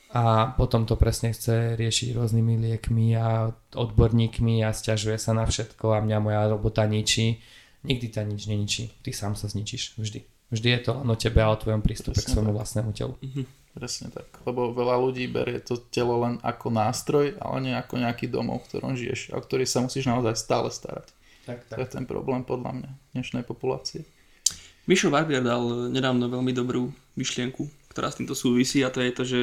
a potom to presne chce riešiť rôznymi liekmi a odborníkmi a sťažuje sa na všetko a mňa moja robota ničí. Nikdy ťa nič neničí, ty sám sa zničíš vždy. Vždy je to len o tebe a o tvojom prístupe presne k svojmu vlastnému telu. Mhm. Presne tak, lebo veľa ľudí berie to telo len ako nástroj, ale nie ako nejaký domov, v ktorom žiješ a o ktorý sa musíš naozaj stále starať. Tak. To je ten problém podľa mňa dnešnej populácie. Mišo Barbier dal nedávno veľmi dobrú myšlienku, ktorá s týmto súvisí, a to je to, že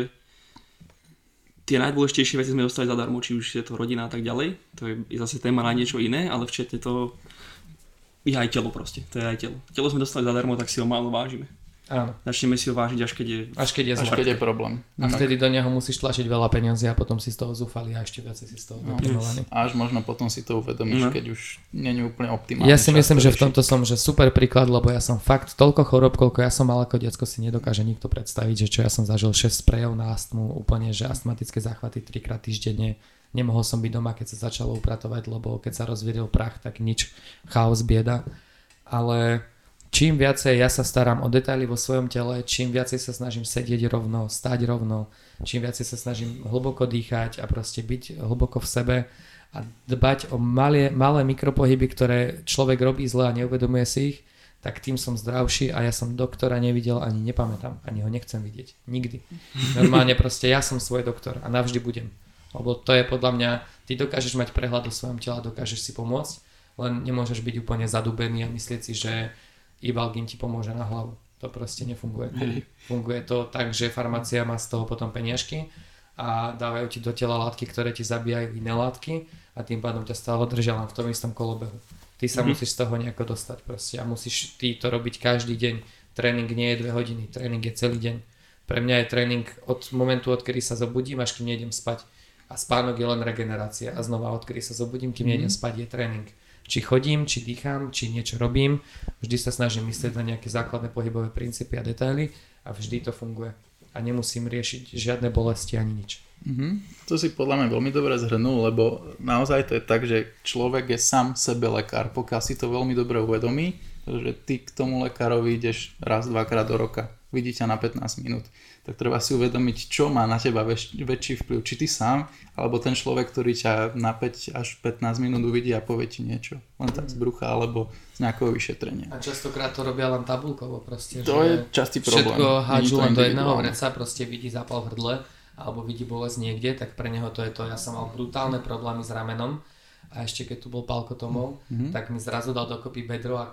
tie najdôležitejšie veci sme dostali zadarmo, či už je to rodina a tak ďalej. To je zase téma na niečo iné, ale včetne to je aj telo proste, to je aj telo. Telo sme dostali zadarmo, tak si ho málo vážime. Áno. Začneme si ho vážiť, až keď je problém. A vtedy do neho musíš tlačiť veľa peniazy a potom si z toho zúfali a ešte viac si z toho deprimovaný. A až možno potom si to uvedomíš, keď už nie je úplne optimálne. Ja si myslím, že v tomto som super príklad, lebo ja som fakt toľko chorób, koľko ja som mal ako decko, si nedokáže nikto predstaviť, že čo ja som zažil 6 sprejov na astmu, úplne že astmatické záchvaty 3-krát týždenne. Nemohol som byť doma, keď sa začalo upratovať, lebo keď sa rozvíril prach, tak nič, chaos, bieda. Ale čím viacej ja sa starám o detaily vo svojom tele, čím viacej sa snažím sedieť rovno, stáť rovno, čím viacej sa snažím hlboko dýchať a proste byť hlboko v sebe a dbať o malé mikropohyby, ktoré človek robí zle a neuvedomuje si ich, tak tým som zdravší a ja som doktora nevidel ani nepamätám, ani ho nechcem vidieť. Nikdy. Normálne proste ja som svoj doktor a navždy budem. Lebo to je podľa mňa, ty dokážeš mať prehľad o svojom tele, dokážeš si pomôcť, len nemôžeš byť úplne zadubený a myslieť si, že Ibalgin ti pomôže na hlavu. To proste nefunguje. Funguje to tak, že farmácia má z toho potom peniažky a dávajú ti do tela látky, ktoré ti zabíjajú iné látky a tým pádom ťa stále držia len v tom istom kolobehu. Ty sa musíš z toho nejako dostať proste a musíš ty to robiť každý deň. Tréning nie je 2 hodiny, tréning je celý deň. Pre mňa je tréning od momentu, odkedy sa zobudím, až kým nejdem spať. A spánok je len regenerácia a znova odkedy sa zobudím, kým nejdem spať, je tréning. Či chodím, či dýcham, či niečo robím, vždy sa snažím myslieť na nejaké základné pohybové princípy a detaily a vždy to funguje. A nemusím riešiť žiadne bolesti ani nič. To si podľa mňa veľmi dobre zhrnul, lebo naozaj to je tak, že človek je sám sebe lekár, pokiaľ si to veľmi dobre uvedomí, že ty k tomu lekárovi ideš raz, dvakrát do roka, vidí ťa na 15 minút. Tak treba si uvedomiť, čo má na teba väčší vplyv, či ty sám, alebo ten človek, ktorý ťa na 5 až 15 minút uvidí a povie ti niečo. Len tak z brucha, alebo z nejakého vyšetrenia. A častokrát to robia len tabuľkovo proste. To je častý problém. Všetko hádžu len do jedného vreca, proste vidí zápal v hrdle, alebo vidí bolesť niekde, tak pre neho to je to. Ja som mal brutálne problémy s ramenom a ešte keď tu bol Pálko Tomov, tak mi zrazu dal dokopy bedro a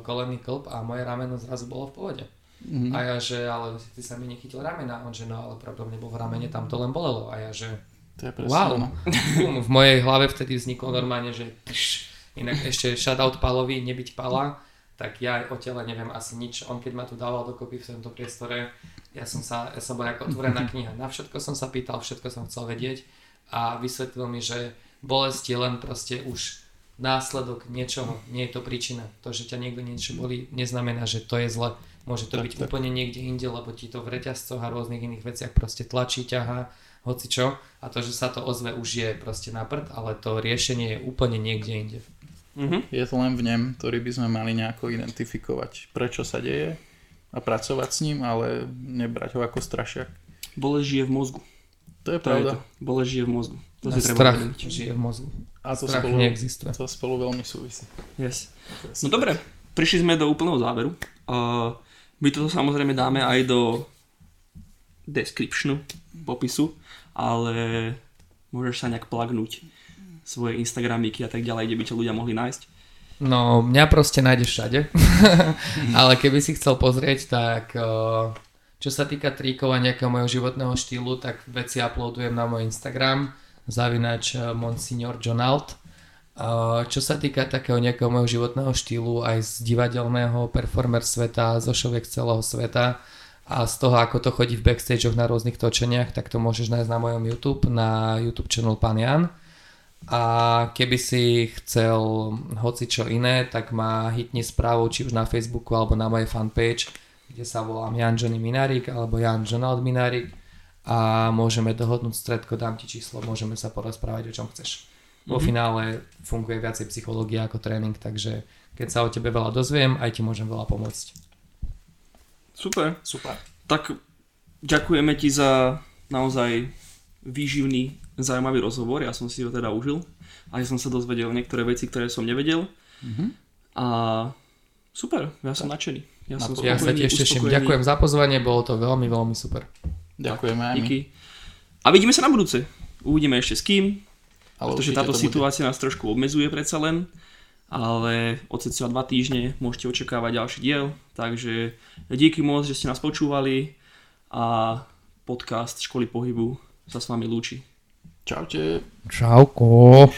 kolenný klb a moje rameno zrazu bolo v pohode. A ja, že ale ty sa mi nechytil ramena, on že no ale problém nebol v ramene, tam to len bolelo a ja, že to je wow, v mojej hlave vtedy vzniklo normálne, že inak ešte shoutout Pálovi, nebyť Pála, tak ja o tele neviem asi nič, on keď ma tu dával dokopy v tomto priestore, ja som bol ako otvorená kniha, na všetko som sa pýtal, všetko som chcel vedieť a vysvetlil mi, že bolesť je len proste už následok niečoho, nie je to príčina, to, že ťa niekto niečo bolí, neznamená, že to je zle. Môže to byť úplne niekde inde, lebo ti to v reťazcoch a rôznych iných veciach proste tlačí, ťahá, hocičo. A to, že sa to ozve, už je proste na prd, ale to riešenie je úplne niekde inde. Je to len v nem, ktorý by sme mali nejako identifikovať, prečo sa deje a pracovať s ním, ale nebrať ho ako strašiak. Bolesť žije v mozgu. To je pravda. Bolesť žije v mozgu. To si strach treba žije v mozgu. A to spolu neexistuje. To spolu veľmi súvisí. Yes. No dobre, prišli sme do úplného záveru. My toto samozrejme dáme aj do descriptionu, popisu, ale môžeš sa nejak plagnúť svoje Instagramiky a tak ďalej, kde by ťa ľudia mohli nájsť. No, mňa proste nájdeš všade, ale keby si chcel pozrieť, tak čo sa týka tríkov a nejakého mojho životného štýlu, tak veci uploadujem na môj Instagram, @monsignorjonalt. Čo sa týka takého nejakého mojho životného štýlu, aj z divadelného performer sveta, zo šoviek celého sveta a z toho, ako to chodí v backstageoch na rôznych točeniach, tak to môžeš nájsť na mojom YouTube, na YouTube channel Pán Jan. A keby si chcel hocičo iné, tak ma hitni správou či už na Facebooku alebo na mojej fanpage, kde sa volám Ján Jonald Minárik alebo Ján Jonald Minárik a môžeme dohodnúť stredko, dám ti číslo, môžeme sa porozprávať o čom chceš. Vo finále funguje viacej psychológia ako tréning, takže keď sa o tebe veľa dozviem, aj ti môžem veľa pomôcť. Super. Tak ďakujeme ti za naozaj výživný, zaujímavý rozhovor. Ja som si ho teda užil a ja som sa dozvedel niektoré veci, ktoré som nevedel. A super, ja som nadšený. Ja sa tiež teším. Ďakujem za pozvanie, bolo to veľmi, veľmi super. Ďakujem aj my. A vidíme sa na budúce. Uvidíme ešte s kým, pretože táto situácia nás trošku obmedzuje predsa len, ale od cca 2 týždne môžete očakávať ďalší diel, takže díky moc, že ste nás počúvali a podcast Školy pohybu sa s vami lúči. Čaute. Čauko.